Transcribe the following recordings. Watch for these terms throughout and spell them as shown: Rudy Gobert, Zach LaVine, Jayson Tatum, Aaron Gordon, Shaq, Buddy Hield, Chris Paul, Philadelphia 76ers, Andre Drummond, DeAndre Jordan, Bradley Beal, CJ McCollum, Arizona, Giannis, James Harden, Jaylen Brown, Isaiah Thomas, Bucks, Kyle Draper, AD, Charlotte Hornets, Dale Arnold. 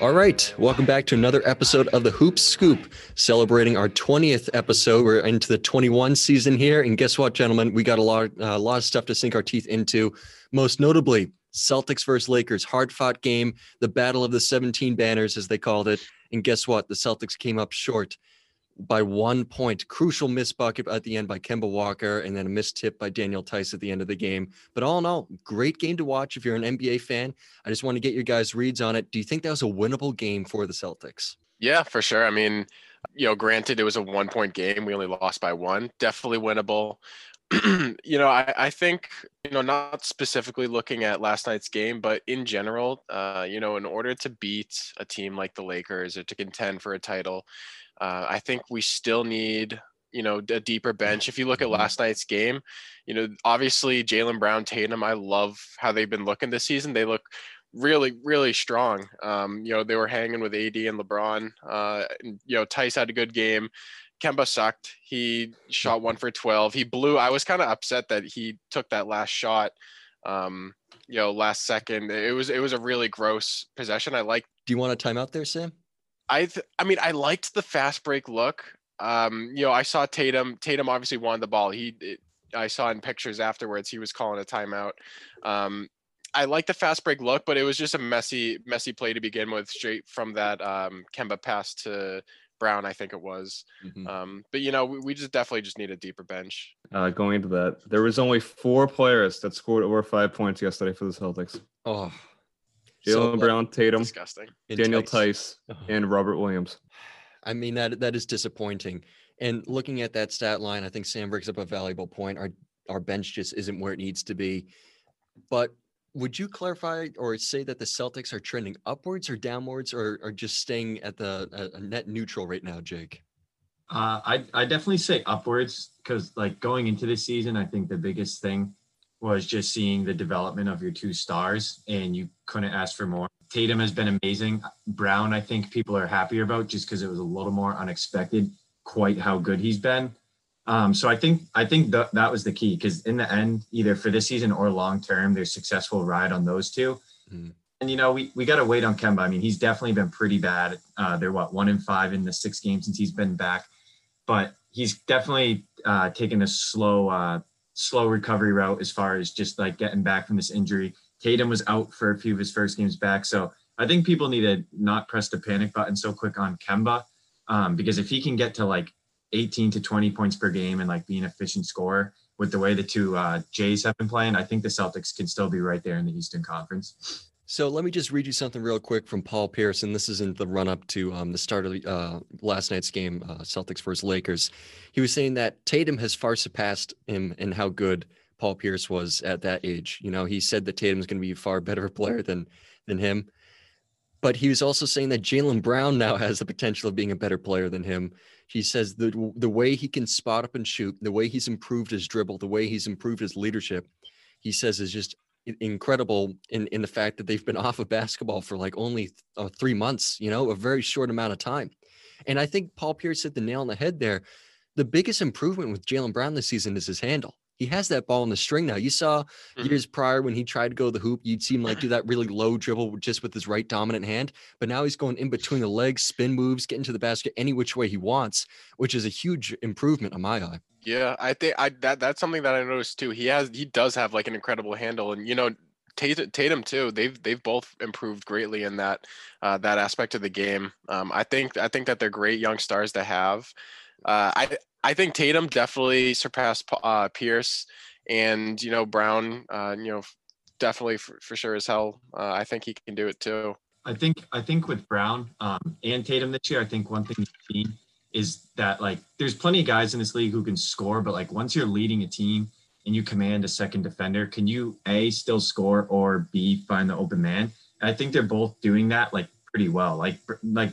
All right, welcome back to another episode of the Hoop Scoop, celebrating our 20th episode. We're into the 21 season here, and guess what, gentlemen? We got a lot of stuff to sink our teeth into, most notably Celtics versus Lakers, hard-fought game, the battle of the 17 banners, as they called it, and guess what? The Celtics came up short by 1 point. Crucial missed bucket at the end by Kemba Walker, and then a missed tip by Daniel Theis at the end of the game. But all in all, great game to watch if you're an NBA fan. I just want to get your guys' reads on it. Do you think that was a winnable game for the Celtics? Yeah, for sure. I mean, you know, granted it was a 1 point game. We only lost by one. Definitely winnable. You know, I think, you know, not specifically looking at last night's game, but in general, you know, in order to beat a team like the Lakers or to contend for a title, I think we still need, you know, a deeper bench. If you look at last night's game, you know, obviously Jaylen Brown, Tatum, I love how they've been looking this season. They look really, really strong. You know, they were hanging with AD and LeBron. You know, Theis had a good game. Kemba sucked. He shot 1 for 12. He blew. I was kind of upset that he took that last shot. You know, last second. It was a really gross possession. I like. Do you want a timeout there, Sam? I mean, I liked the fast break look. You know, I saw Tatum. Tatum obviously wanted the ball. I saw in pictures afterwards, he was calling a timeout. I like the fast break look, but it was just a messy play to begin with, straight from that Kemba pass to Brown, I think it was. Mm-hmm. But, you know, we definitely need a deeper bench. Going into that, there was only four players that scored over 5 points yesterday for the Celtics. Oh, Jaylen Brown, Tatum, disgusting. Daniel Theis, and Robert Williams. I mean, that is disappointing. And looking at that stat line, I think Sam brings up a valuable point. Our bench just isn't where it needs to be. But would you clarify or say that the Celtics are trending upwards or downwards, or are just staying at a net neutral right now, Jake? I definitely say upwards, because like going into this season, I think the biggest thing was just seeing the development of your two stars, and you couldn't ask for more. Tatum has been amazing. Brown, I think people are happier about, just because it was a little more unexpected quite how good he's been. So I think that was the key, because in the end, either for this season or long term, there's successful ride on those two. Mm. And, you know, we got to wait on Kemba. I mean, he's definitely been pretty bad. They're 1-5 in the 6 games since he's been back, but he's definitely taken a slow recovery route as far as just like getting back from this injury. Tatum was out for a few of his first games back. So I think people need to not press the panic button so quick on Kemba, because if he can get to like 18 to 20 points per game and like be an efficient scorer with the way the two Jays have been playing, I think the Celtics can still be right there in the Eastern Conference. So let me just read you something real quick from Paul Pierce, and this is in the run-up to the start of last night's game, Celtics versus Lakers. He was saying that Tatum has far surpassed him in how good Paul Pierce was at that age. You know, he said that Tatum's going to be a far better player than him. But he was also saying that Jaylen Brown now has the potential of being a better player than him. He says the way he can spot up and shoot, the way he's improved his dribble, the way he's improved his leadership, he says is just incredible in the fact that they've been off of basketball for like only 3 months, you know, a very short amount of time. And I think Paul Pierce hit the nail on the head there. The biggest improvement with Jaylen Brown this season is his handle. He has that ball on the string now. You saw years prior when he tried to go to the hoop, you'd see him like do that really low dribble just with his right dominant hand. But now he's going in between the legs, spin moves, getting to the basket any which way he wants, which is a huge improvement in my eye. Yeah, I think that's something that I noticed too. He does have like an incredible handle, and you know, Tatum too. They've both improved greatly in that aspect of the game. I think that they're great young stars to have. I think Tatum definitely surpassed Pierce, and, you know, Brown, you know, definitely for sure as hell. I think he can do it too. I think with Brown and Tatum this year, I think one thing you've seen is that, like, there's plenty of guys in this league who can score, but like once you're leading a team and you command a second defender, can you A, still score, or B, find the open man? And I think they're both doing that like pretty well. Like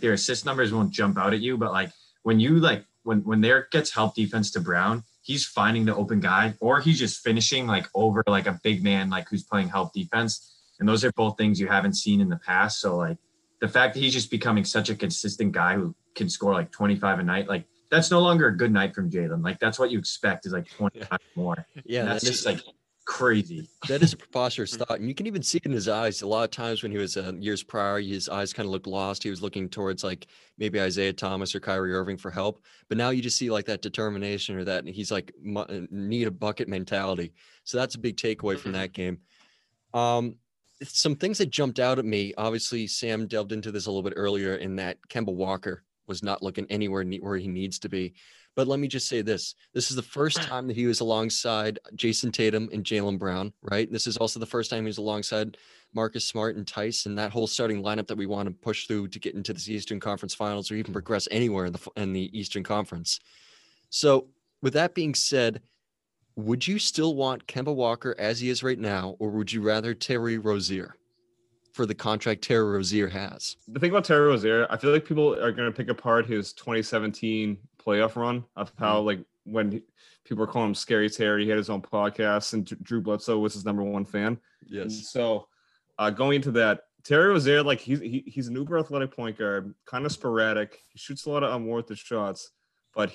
their assist numbers won't jump out at you, but like when you like, when there gets help defense to Brown, he's finding the open guy, or he's just finishing like over like a big man, like who's playing help defense. And those are both things you haven't seen in the past. So like the fact that he's just becoming such a consistent guy who can score like 25 a night, like that's no longer a good night from Jaylen. Like that's what you expect is like 25 more. Yeah. And that's just like crazy. That is a preposterous thought. And you can even see it in his eyes. A lot of times when he was years prior, his eyes kind of looked lost. He was looking towards like maybe Isaiah Thomas or Kyrie Irving for help. But now you just see like that determination or that, and he's like need a bucket mentality. So that's a big takeaway from that game. Some things that jumped out at me, obviously Sam delved into this a little bit earlier in that Kemba Walker was not looking anywhere where he needs to be. But let me just say this. This is the first time that he was alongside Jayson Tatum and Jaylen Brown, right? This is also the first time he was alongside Marcus Smart and Theis and that whole starting lineup that we want to push through to get into this Eastern Conference Finals or even progress anywhere in the Eastern Conference. So with that being said, would you still want Kemba Walker as he is right now, or would you rather Terry Rozier for the contract Terry Rozier has? The thing about Terry Rozier, I feel like people are going to pick apart his 2017 playoff run of how, like, when people were calling him Scary Terry, he had his own podcast, and Drew Bledsoe was his #1 fan. Yes. And so going into that, Terry Rozier, like, he's an uber athletic point guard, kind of sporadic. He shoots a lot of unwarranted shots, but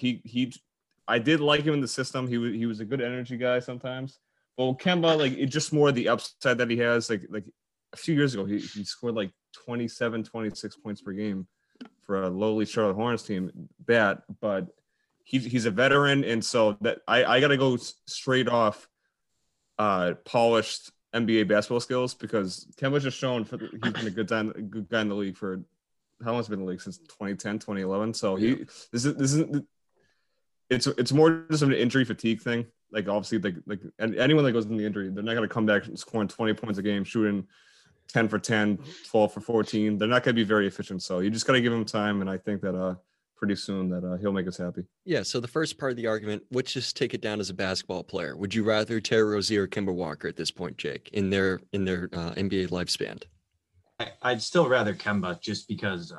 I did like him in the system. He was a good energy guy sometimes. But with Kemba, like, it's just more the upside that he has. Like a few years ago, he scored like 27, 26 points per game for a lowly Charlotte Hornets team. But he's a veteran, and so that I got to go straight off polished NBA basketball skills, because Kemba's just shown he's been a good guy in the league for how long has he been in the league, since 2010, 2011. So It's more just an injury fatigue thing. Like, obviously, like anyone that goes in the injury, they're not going to come back scoring 20 points a game, shooting 10 for 10, 12 for 14. They're not going to be very efficient. So you just got to give him time. And I think that pretty soon that he'll make us happy. Yeah. So the first part of the argument, let's just take it down as a basketball player. Would you rather Terry Rozier or Kemba Walker at this point, Jake, in their NBA lifespan? I'd still rather Kemba, just because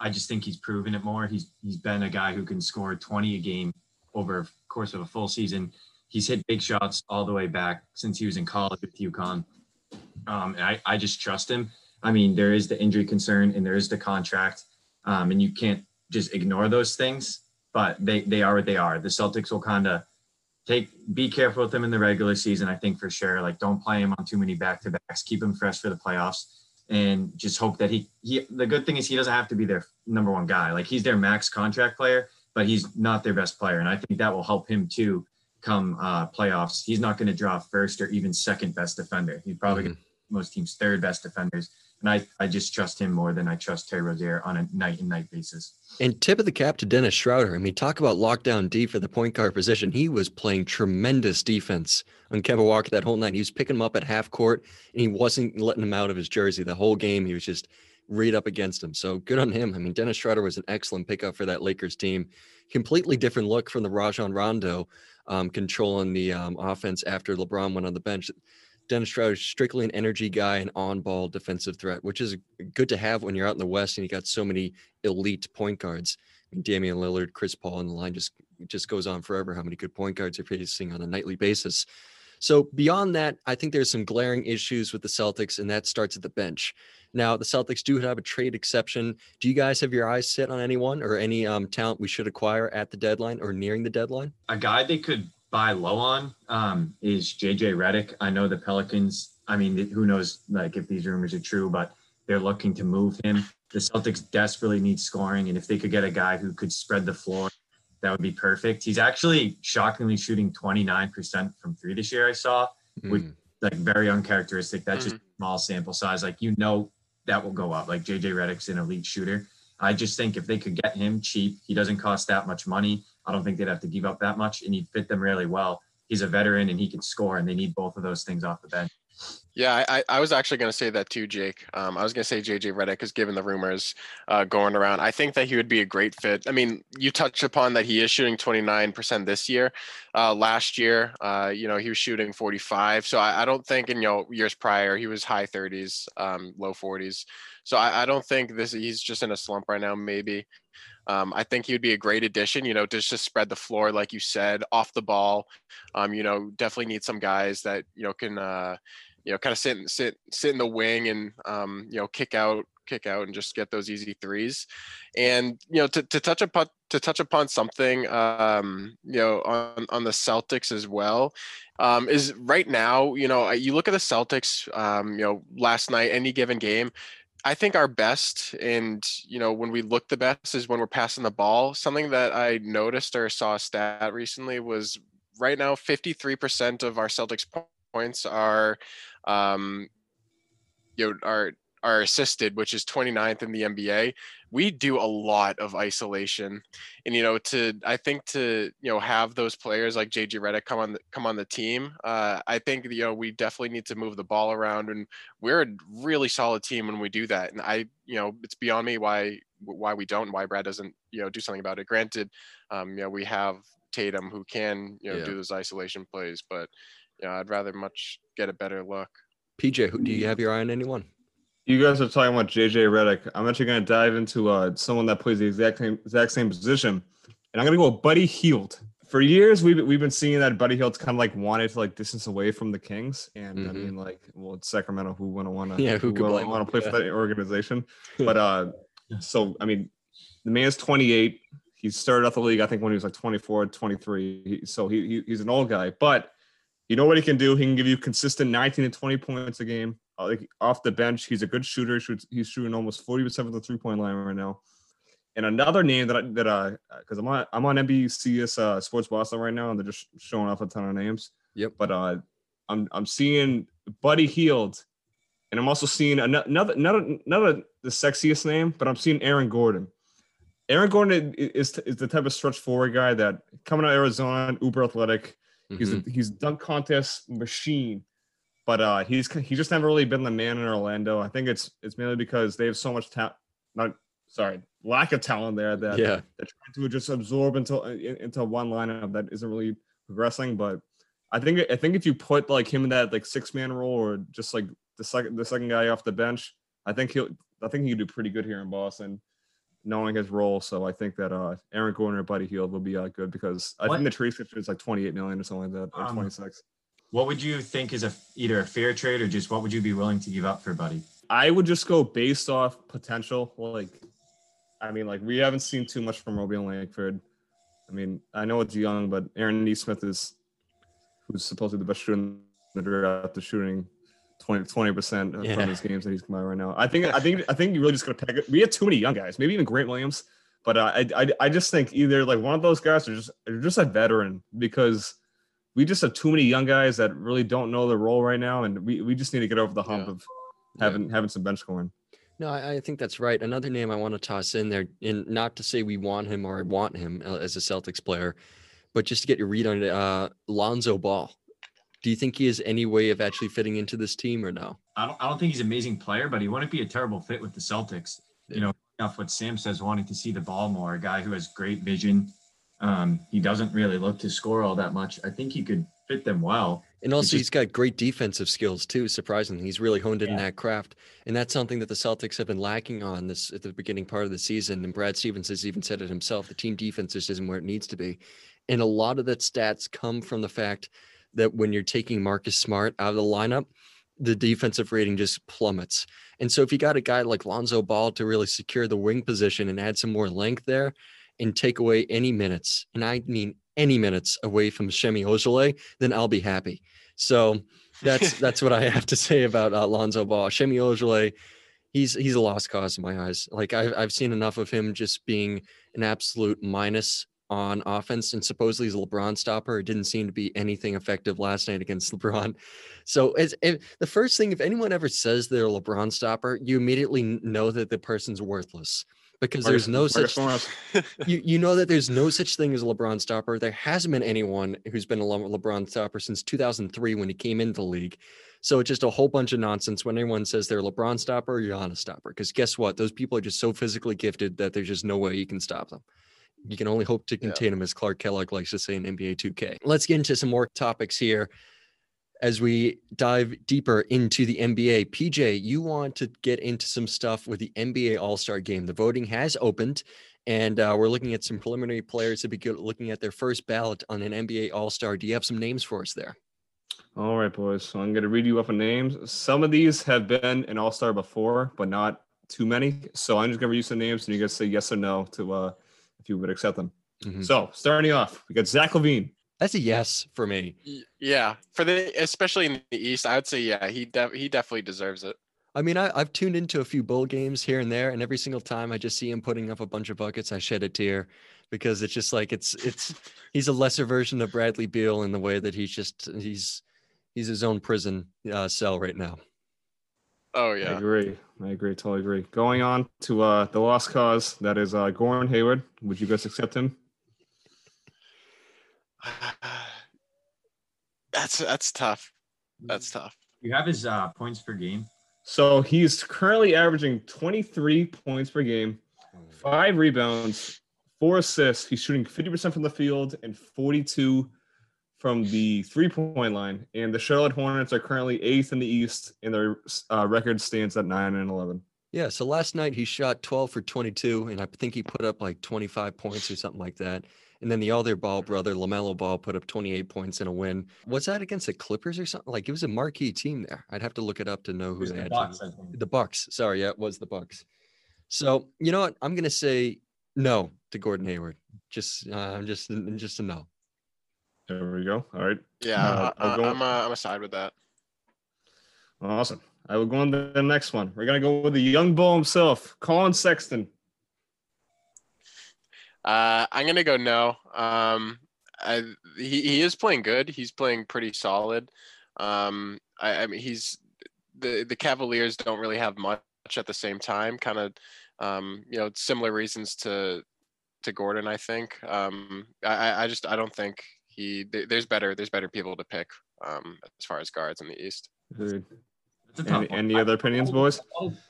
I just think he's proven it more. He's been a guy who can score 20 a game over the course of a full season. He's hit big shots all the way back since he was in college with UConn. And I just trust him. I mean, there is the injury concern and there is the contract, and you can't just ignore those things, but they are what they are. The Celtics will kind of be careful with him in the regular season, I think, for sure. Like, don't play him on too many back-to-backs. Keep him fresh for the playoffs. And just hope that the good thing is he doesn't have to be their #1 guy. Like, he's their max contract player, but he's not their best player. And I think that will help him too come playoffs. He's not going to draw first or even second best defender. He's probably going to be most teams' third best defenders. And I just trust him more than I trust Terry Rozier on a night-and-night basis. And tip of the cap to Dennis Schröder. I mean, talk about lockdown D for the point guard position. He was playing tremendous defense on Kemba Walker that whole night. He was picking him up at half court, and he wasn't letting him out of his jersey the whole game. He was just right up against him. So good on him. I mean, Dennis Schröder was an excellent pickup for that Lakers team. Completely different look from the Rajon Rondo controlling the offense after LeBron went on the bench. Dennis Schröder is strictly an energy guy and on-ball defensive threat, which is good to have when you're out in the West and you got so many elite point guards. I mean, Damian Lillard, Chris Paul, and the line just goes on forever. How many good point guards are facing on a nightly basis? So beyond that, I think there's some glaring issues with the Celtics, and that starts at the bench. Now, the Celtics do have a trade exception. Do you guys have your eyes set on anyone or any talent we should acquire at the deadline or nearing the deadline? A guy they could buy low on is J.J. Redick. I know the Pelicans, I mean, who knows, like, if these rumors are true, but they're looking to move him. The Celtics desperately need scoring, and if they could get a guy who could spread the floor, that would be perfect. He's actually shockingly shooting 29% from three this year, I saw, which, like, very uncharacteristic. That's just a small sample size. Like, you know that will go up. Like, J.J. Redick's an elite shooter. I just think if they could get him cheap, he doesn't cost that much money. I don't think they'd have to give up that much, and he'd fit them really well. He's a veteran, and he can score, and they need both of those things off the bench. Yeah, I was actually going to say that too, Jake. I was going to say J.J. Redick, because given the rumors going around, I think that he would be a great fit. I mean, you touched upon that he is shooting 29% this year. Last year, he was shooting 45. So I don't think years prior he was high 30s, low 40s. So I don't think he's just in a slump right now, maybe. I think he'd be a great addition, just spread the floor, like you said, off the ball. Definitely need some guys that, can you know, kind of sit in the wing and, you know, kick out and just get those easy threes. And, you know, to touch upon something, you know, on the Celtics as well, is right now, you know, you look at the Celtics, you know, last night, any given game, I think our best, and, you know, when we look the best is when we're passing the ball. Something that I noticed or saw a stat recently was right now, 53% of our Celtics points are, you know, are assisted, which is 29th in the NBA. We do a lot of isolation, and, you know, I think have those players like J.J. Redick come on the team. I think, you know, we definitely need to move the ball around, and we're a really solid team when we do that. And I, you know, it's beyond me why we don't, why Brad doesn't, you know, do something about it. Granted, you know, we have Tatum who can, you know, do those isolation plays, but, you know, I'd rather much get a better look. PJ, who do you have your eye on? Anyone? You guys are talking about J.J. Redick. I'm actually going to dive into someone that plays the exact same position, and I'm going to go with Buddy Hield. For years, we've been seeing that Buddy Hield's kind of like wanted to like distance away from the Kings, and I mean, like, well, it's Sacramento, who wouldn't want to play for that organization. But so I mean, the man's 28. He started out the league, I think, when he was like 24, 23. So he's an old guy, but you know what he can do. He can give you consistent 19 to 20 points a game. Like off the bench, he's a good shooter. He's shooting almost 40% from the three-point line right now. And another name that because I'm on NBCS Sports Boston right now, and they're just showing off a ton of names. Yep. But I'm seeing Buddy Hield, and I'm also seeing another the sexiest name, but I'm seeing Aaron Gordon. Aaron Gordon is the type of stretch forward guy that coming out of Arizona, uber athletic. He's a dunk contest machine. But he's just never really been the man in Orlando. I think it's mainly because they have so much lack of talent there that they're trying to just absorb into one lineup that isn't really progressing. But I think if you put like him in that like 6-man role or just like the second guy off the bench, I think he could do pretty good here in Boston, knowing his role. So I think that Aaron Gordon or Buddy Hield will be good because I think the trade structure is like $28 million or something like that, or 26. What would you think is either a fair trade or just what would you be willing to give up for Buddy? I would just go based off potential. We haven't seen too much from Roby and Langford. I mean, I know it's young, but Aaron Nesmith who's supposedly the best shooter in the draft, is shooting 20% from his games that he's coming out right now. I think you really just got to pack it. We have too many young guys, maybe even Grant Williams. But I just think either like one of those guys or just a veteran, because we just have too many young guys that really don't know the role right now, and we just need to get over the hump of having some bench scoring. No, I think that's right. Another name I want to toss in there, and not to say we want him or I want him as a Celtics player, but just to get your read on it, Lonzo Ball. Do you think he has any way of actually fitting into this team or no? I don't think he's an amazing player, but he wouldn't be a terrible fit with the Celtics. You know, off what Sam says, wanting to see the ball more, a guy who has great vision. He doesn't really look to score all that much. I think he could fit them well. And also he's got great defensive skills too, surprisingly. He's really honed in that craft. And that's something that the Celtics have been lacking on this at the beginning part of the season. And Brad Stevens has even said it himself, the team defense just isn't where it needs to be. And a lot of that stats come from the fact that when you're taking Marcus Smart out of the lineup, the defensive rating just plummets. And so if you got a guy like Lonzo Ball to really secure the wing position and add some more length there, and take away any minutes, and I mean any minutes away from Semi Ojeleye, then I'll be happy. So that's what I have to say about Lonzo Ball. Semi Ojeleye, he's a lost cause in my eyes. Like I've seen enough of him just being an absolute minus on offense, and supposedly he's a LeBron stopper. It didn't seem to be anything effective last night against LeBron. So the first thing, if anyone ever says they're a LeBron stopper, you immediately know that the person's worthless. Because there's no such you know that there's no such thing as a LeBron stopper. There hasn't been anyone who's been a LeBron stopper since 2003 when he came into the league. So it's just a whole bunch of nonsense when anyone says they're a LeBron stopper or Giannis stopper. Because guess what? Those people are just so physically gifted that there's just no way you can stop them. You can only hope to contain them, as Clark Kellogg likes to say in NBA 2K. Let's get into some more topics here as we dive deeper into the NBA. PJ, you want to get into some stuff with the NBA All-Star Game. The voting has opened, and we're looking at some preliminary players to be looking at their first ballot on an NBA All-Star. Do you have some names for us there? All right, boys. So I'm going to read you off of names. Some of these have been an all-star before, but not too many. So I'm just going to read some names, and you guys say yes or no to if you would accept them. Mm-hmm. So starting off, we got Zach LaVine. That's a yes for me. Yeah, for the especially in the East, I would say yeah. He definitely deserves it. I mean, I've tuned into a few bowl games here and there, and every single time I just see him putting up a bunch of buckets, I shed a tear because it's just like it's he's a lesser version of Bradley Beal in the way that he's his own prison cell right now. Oh yeah, I agree, totally agree. Going on to the lost cause, that is Gordon Hayward. Would you guys accept him? That's tough. That's tough. You have his points per game. So he's currently averaging 23 points per game, 5 rebounds, 4 assists. He's shooting 50% from the field and 42 from the three-point line. And the Charlotte Hornets are currently 8th in the East, and their record stands at 9-11. Yeah, so last night he shot 12 for 22, and I think he put up like 25 points or something like that. And then the other Ball brother, LaMelo Ball, put up 28 points in a win. Was that against the Clippers or something? Like, it was a marquee team there. I'd have to look it up to know who they had. The Bucks. Sorry, yeah, it was the Bucks. So, you know what? I'm going to say no to Gordon Hayward. Just a no. There we go. All right. Yeah, I'm a side with that. Awesome. I will go on to the next one. We're going to go with the young bull himself, Colin Sexton. I'm going to go no. He is playing good. He's playing pretty solid. I mean, he's the Cavaliers don't really have much at the same time, kind of, you know, similar reasons to Gordon, I think. I don't think there's better people to pick as far as guards in the East. Any other opinions, boys?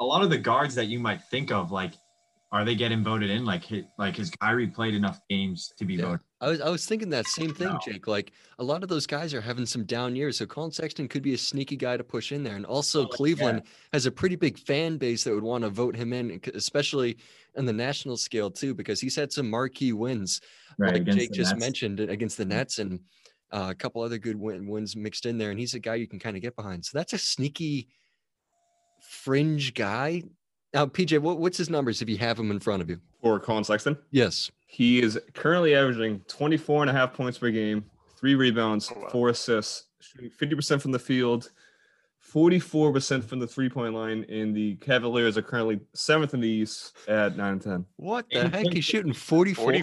A lot of the guards that you might think of, like, are they getting voted in? Like has Kyrie played enough games to be voted? I was thinking that same thing, Jake. Like, a lot of those guys are having some down years, so Colin Sexton could be a sneaky guy to push in there. And also, Cleveland has a pretty big fan base that would want to vote him in, especially on the national scale too, because he's had some marquee wins, right, like Jake just mentioned, against the Nets and a couple other good wins mixed in there. And he's a guy you can kind of get behind. So that's a sneaky fringe guy. Now, PJ, what's his numbers if you have him in front of you? For Colin Sexton? Yes. He is currently averaging 24.5 points per game, 3 rebounds, 4 assists, shooting 50% from the field, 44% from the three-point line, and the Cavaliers are currently 7th in the East at 9-10. What the heck? He's shooting 44?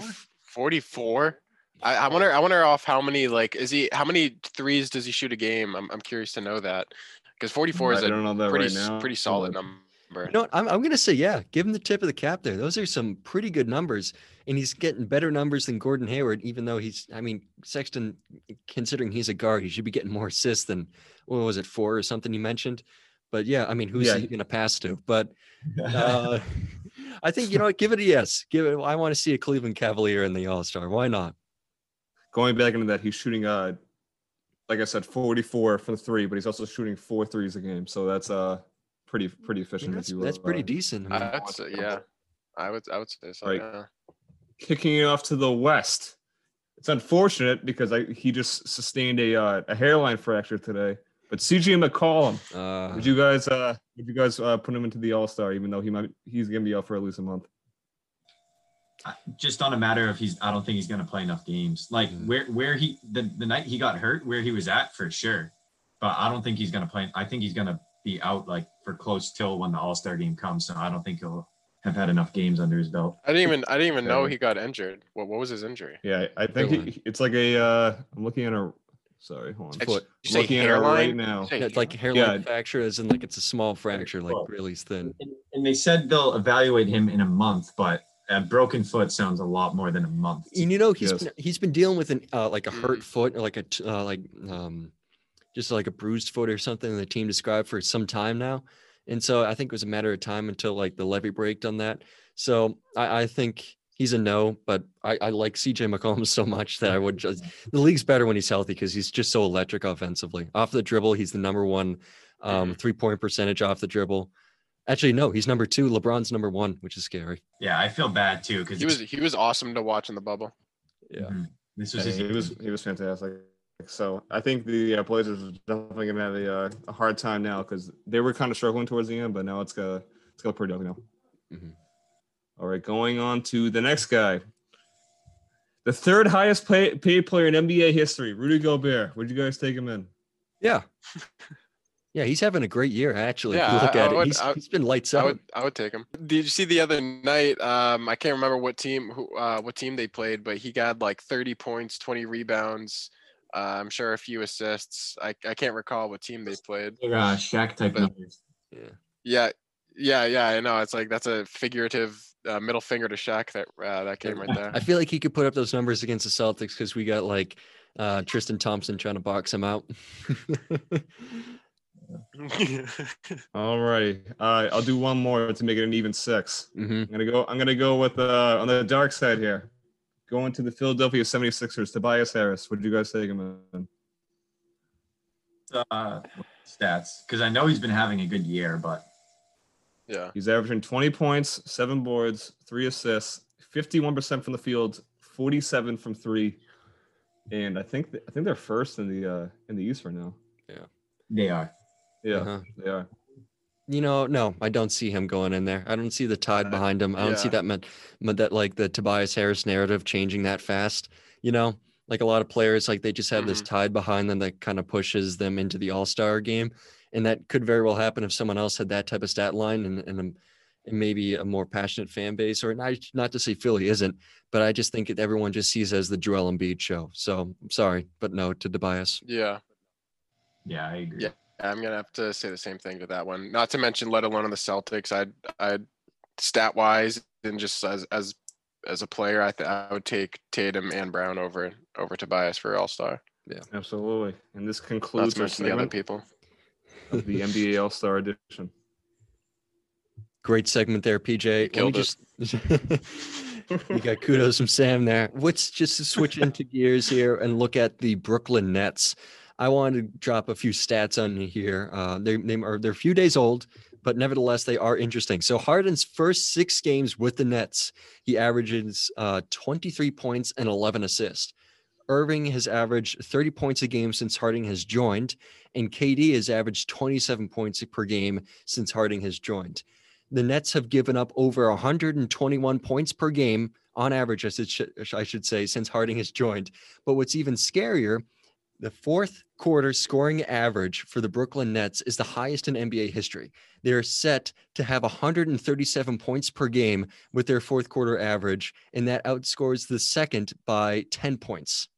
44? I wonder off how many, like, how many threes does he shoot a game? I'm curious to know that, because 44 is a pretty solid number. You know what? I'm going to say, yeah, give him the tip of the cap there. Those are some pretty good numbers, and he's getting better numbers than Gordon Hayward, even though Sexton, considering he's a guard, he should be getting more assists than, 4 or something you mentioned? But, yeah, I mean, who's he going to pass to? But I think, you know what, give it a yes. I want to see a Cleveland Cavalier in the All-Star. Why not? Going back into that, he's shooting, like I said, 44 from 3, but he's also shooting 4 threes a game. So that's pretty efficient. That's pretty decent. I would say so. Right. Yeah. Kicking it off to the West. It's unfortunate because he just sustained a hairline fracture today. But CJ McCollum, would you guys put him into the All-Star, even though he's going to be out for at least a month? Just on a matter of I don't think he's going to play enough games. Like where he the night he got hurt, where he was at for sure. But I don't think he's going to play. I think he's going to be out like for close till when the All-Star game comes, so I don't think he'll have had enough games under his belt. I didn't even know he got injured. What was his injury? Yeah, I think it's like a. I'm looking at a. Sorry, hold on. Foot. I'm looking at her right now. Yeah, it's like hairline fracture, as in like it's a small fracture, like really thin. And they said they'll evaluate him in a month, but a broken foot sounds a lot more than a month. And you know he's been dealing with an like a hurt foot, or like a just like a bruised foot or something the team described for some time now. And so I think it was a matter of time until like the levy break done that. So I think he's a no, but I like CJ McCollum so much that I would just, the league's better when he's healthy because he's just so electric offensively. Off the dribble, he's the number one 3-point percentage off the dribble. Actually, no, he's number 2. LeBron's number 1, which is scary. Yeah, I feel bad too because he was awesome to watch in the bubble. Yeah. This was he was fantastic. So I think the Blazers are definitely going to have a hard time now because they were kind of struggling towards the end, but now it's going pretty ugly now. Mm-hmm. All right, going on to the next guy. The third highest paid player in NBA history, Rudy Gobert. Would you guys take him in? Yeah. Yeah, he's having a great year, actually. Yeah, if you look at it. He's been lights out. I would take him. Did you see the other night? I can't remember what team they played, but he got like 30 points, 20 rebounds. I'm sure a few assists. I can't recall what team they played. Shaq type numbers. Yeah. I know. It's like that's a figurative middle finger to Shaq that came right there. I feel like he could put up those numbers against the Celtics because we got like Tristan Thompson trying to box him out. All right. I'll do one more to make it an even six. Mm-hmm. I'm gonna go with on the dark side here. Going to the Philadelphia 76ers, Tobias Harris. What did you guys take him in? Stats, because I know he's been having a good year, but yeah, he's averaging 20 points, 7 boards, 3 assists, 51% from the field, 47 from 3, and I think they're first in the East right now. Yeah, they are. Yeah, uh-huh. They are. You know, no, I don't see him going in there. I don't see the tide behind him. I don't see that like the Tobias Harris narrative changing that fast. You know, like a lot of players, like they just have this tide behind them that kind of pushes them into the All-Star game. And that could very well happen if someone else had that type of stat line and maybe a more passionate fan base. Or not to say Philly isn't, but I just think that everyone just sees as the Joel Embiid show. So I'm sorry, but no to Tobias. Yeah. Yeah, I agree. Yeah. I'm going to have to say the same thing to that one. Not to mention, let alone on the Celtics, I'd stat-wise and just as a player, I would take Tatum and Brown over Tobias for All-Star. Yeah, absolutely. And this concludes the other people of the NBA All-Star edition. Great segment there, PJ. You got kudos from Sam there. Let's just switch into gears here and look at the Brooklyn Nets. I want to drop a few stats on here. They're a few days old, but nevertheless, they are interesting. So Harden's first 6 games with the Nets, he averages 23 points and 11 assists. Irving has averaged 30 points a game since Harden has joined, and KD has averaged 27 points per game since Harden has joined. The Nets have given up over 121 points per game, on average, I should say, since Harden has joined. But what's even scarier, the fourth quarter scoring average for the Brooklyn Nets is the highest in NBA history. They're set to have 137 points per game with their fourth quarter average, and that outscores the second by 10 points.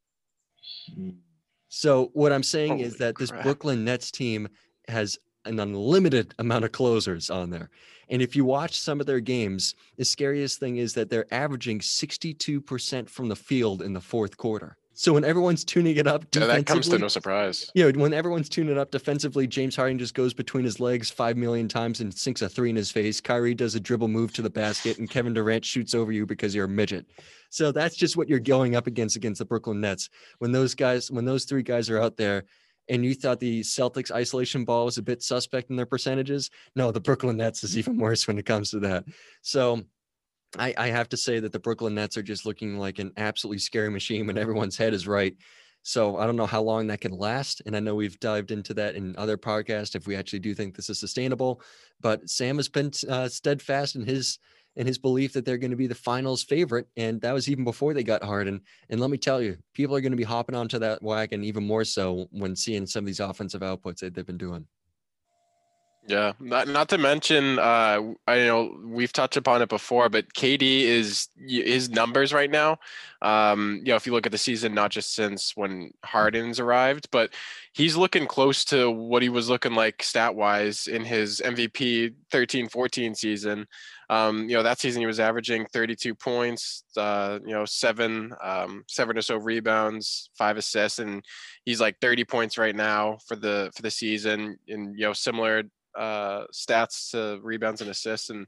So what I'm saying is that this Brooklyn Nets team has an unlimited amount of closers on there. And if you watch some of their games, the scariest thing is that they're averaging 62% from the field in the fourth quarter. So when everyone's tuning it up defensively, that comes to no surprise. Yeah, you know, when everyone's tuning it up defensively, James Harden just goes between his legs 5 million times and sinks a 3 in his face. Kyrie does a dribble move to the basket, and Kevin Durant shoots over you because you're a midget. So that's just what you're going up against the Brooklyn Nets. When those 3 guys are out there, and you thought the Celtics isolation ball was a bit suspect in their percentages, no, the Brooklyn Nets is even worse when it comes to that. So I have to say that the Brooklyn Nets are just looking like an absolutely scary machine when everyone's head is right. So I don't know how long that can last. And I know we've dived into that in other podcasts if we actually do think this is sustainable. But Sam has been steadfast in his belief that they're going to be the finals favorite. And that was even before they got Harden. And let me tell you, people are going to be hopping onto that wagon even more so when seeing some of these offensive outputs that they've been doing. Yeah, not to mention, I know we've touched upon it before, but KD his numbers right now. You know, if you look at the season, not just since when Harden's arrived, but he's looking close to what he was looking like stat wise in his MVP 13-14 season. You know, that season he was averaging 32 points, you know, seven or so rebounds, 5 assists, and he's like 30 points right now for the season, and you know, similar stats to rebounds and assists, and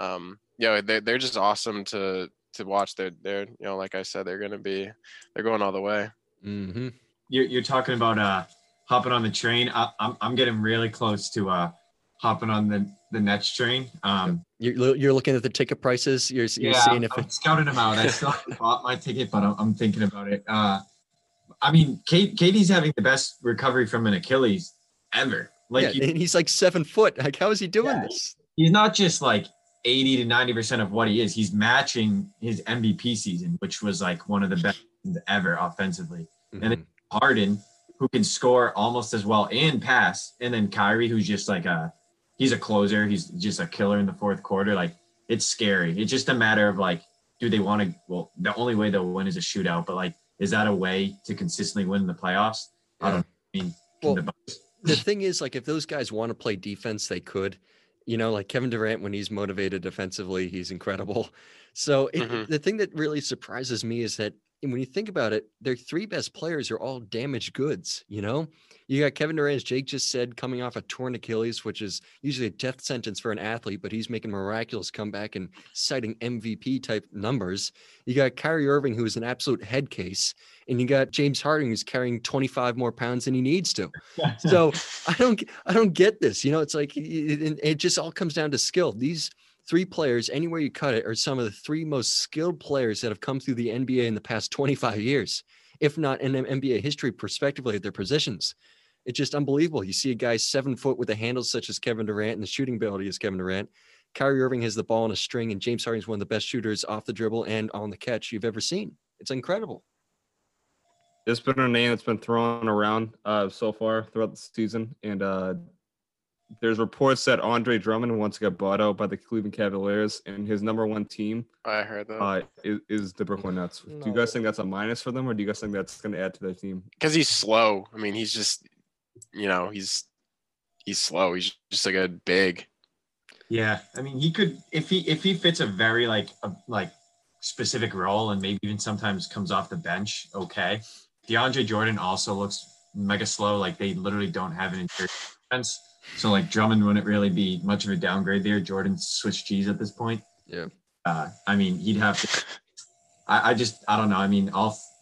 you know, they're just awesome to watch. They're you know, like I said, they're going all the way. Mm-hmm. You're talking about hopping on the train. I'm getting really close to hopping on the Nets train. You're looking at the ticket prices. You're seeing if I scouted them out. I still haven't bought my ticket, but I'm thinking about it. I mean, KD's having the best recovery from an Achilles ever. Like, yeah, and he's like 7 foot. Like, how is he doing this? He's not just like 80 to 90% of what he is. He's matching his MVP season, which was like one of the best ever offensively. Mm-hmm. And then Harden, who can score almost as well and pass. And then Kyrie, who's just like he's a closer. He's just a killer in the fourth quarter. Like, it's scary. It's just a matter of like, do they want to, well, the only way they'll win is a shootout, but like, is that a way to consistently win in the playoffs? Yeah. I don't mean, well, the thing is, like, if those guys want to play defense, they could, you know, like Kevin Durant, when he's motivated defensively, he's incredible. So the thing that really surprises me is that when you think about it, their three best players are all damaged goods. You know, you got Kevin Durant, as Jake just said, coming off a torn Achilles, which is usually a death sentence for an athlete, but he's making miraculous comeback and citing MVP type numbers. You got Kyrie Irving, who is an absolute head case. And you got James Harden, who's carrying 25 more pounds than he needs to. So I don't get this, you know, it's like, it just all comes down to skill. These three players, anywhere you cut it, are some of the three most skilled players that have come through the NBA in the past 25 years, if not in NBA history, prospectively at their positions. It's just unbelievable. You see a guy 7 foot with the handles such as Kevin Durant and the shooting ability as Kevin Durant. Kyrie Irving has the ball on a string, and James Harden is one of the best shooters off the dribble and on the catch you've ever seen. It's incredible. It's been a name that's been thrown around so far throughout the season, and there's reports that Andre Drummond once got bought out by the Cleveland Cavaliers, and his number one team, I heard that, is the Brooklyn Nets. No. Do you guys think that's a minus for them, or do you guys think that's going to add to their team? Because he's slow. I mean, he's just, you know, he's slow. He's just like a big. Yeah, I mean, he could, if he fits a very like specific role, and maybe even sometimes comes off the bench. Okay, DeAndre Jordan also looks mega slow. Like, they literally don't have an interior defense. So, like, Drummond wouldn't really be much of a downgrade there. Jordan switched cheese at this point. Yeah. I mean, he'd have to – I don't know. I mean,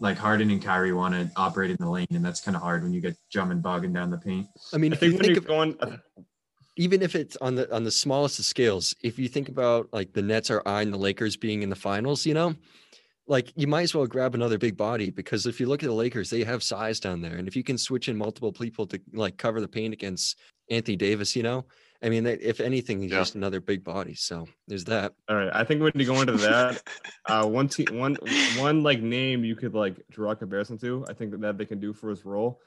Harden and Kyrie want to operate in the lane, and that's kind of hard when you get Drummond bogging down the paint. I mean, even if it's on the smallest of scales, if you think about, like, the Nets are eyeing the Lakers being in the finals, you know, like, you might as well grab another big body, because if you look at the Lakers, they have size down there. And if you can switch in multiple people to, like, cover the paint against – Anthony Davis, you know, I mean, if anything, he's just another big body. So there's that. All right, I think when you go into that, one like name you could like draw a comparison to, I think that they can do for his role.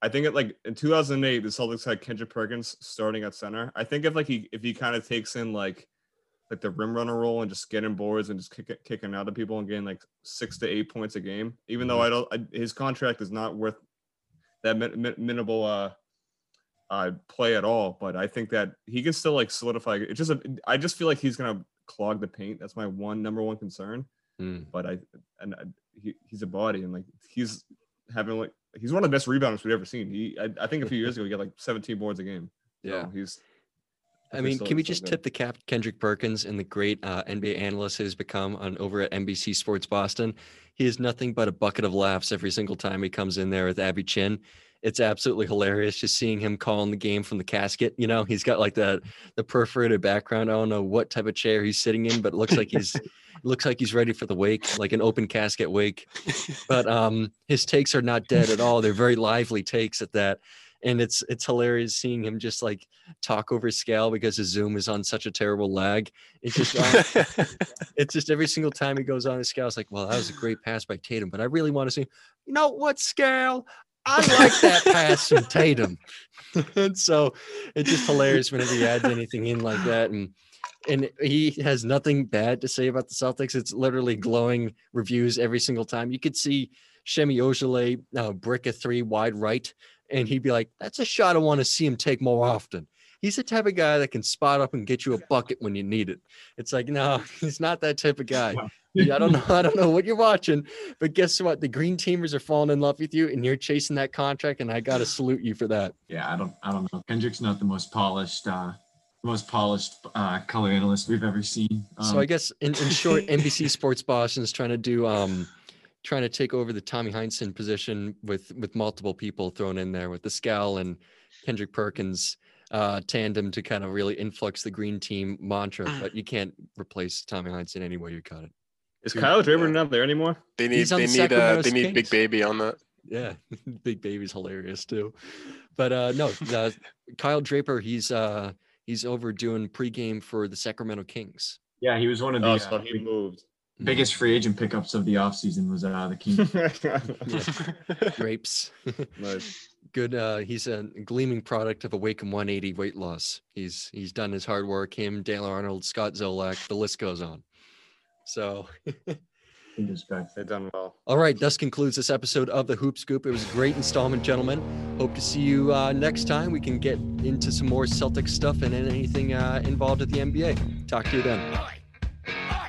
I think it, like, in 2008, the Celtics had Kendrick Perkins starting at center. I think if he kind of takes in like the rim runner role and just getting boards and just kicking out of people and getting like 6 to 8 points a game, even though his contract is not worth that minimal. Play at all, but I think that he can still like solidify. It's just I just feel like he's gonna clog the paint. That's my number one concern. But he's a body, and like he's having like he's one of the best rebounders we've ever seen. I think a few years ago he got like 17 boards a game. Yeah, so he's. I mean, can we just tip the cap Kendrick Perkins and the great NBA analyst has become over at NBC Sports Boston? He is nothing but a bucket of laughs every single time he comes in there with Abby Chin. It's absolutely hilarious just seeing him calling the game from the casket. You know, he's got like the perforated background. I don't know what type of chair he's sitting in, but it looks like he's ready for the wake, like an open casket wake. But his takes are not dead at all. They're very lively takes at that. And it's hilarious seeing him just like talk over scale because his Zoom is on such a terrible lag. It's just it's just every single time he goes on his scale, it's like, well, that was a great pass by Tatum, but I really want to see, you know what, scale? I like that pass from Tatum. And so it's just hilarious whenever he adds anything in like that. And he has nothing bad to say about the Celtics. It's literally glowing reviews every single time. You could see Semi Ojeleye brick a three wide right, and he'd be like, that's a shot I want to see him take more often. He's the type of guy that can spot up and get you a bucket when you need it. It's like, no, he's not that type of guy. I don't know what you're watching, but guess what? The green teamers are falling in love with you, and you're chasing that contract, and I gotta salute you for that. Yeah, I don't know. Kendrick's not the most polished, color analyst we've ever seen. So I guess in short, NBC Sports Boston's trying to do trying to take over the Tommy Heinsohn position with multiple people thrown in there with the scowl and Kendrick Perkins tandem to kind of really influx the green team mantra, but you can't replace Tommy Heinsohn any way you cut it. Is Kyle Draymond not there anymore? They need Big Baby on that. Yeah. Big Baby's hilarious too. But no, Kyle Draper, he's over doing pregame for the Sacramento Kings. Yeah, he was one of the so he moved. Biggest free agent pickups of the offseason was the Kings. Grapes. Nice. Good. He's a gleaming product of a Wacom 180 weight loss. He's done his hard work. Him, Dale Arnold, Scott Zolak, the list goes on. So they've done well. All right, thus concludes this episode of the Hoop Scoop. It was a great installment, gentlemen. Hope to see you next time. We can get into some more Celtics stuff and anything involved at the NBA. Talk to you then.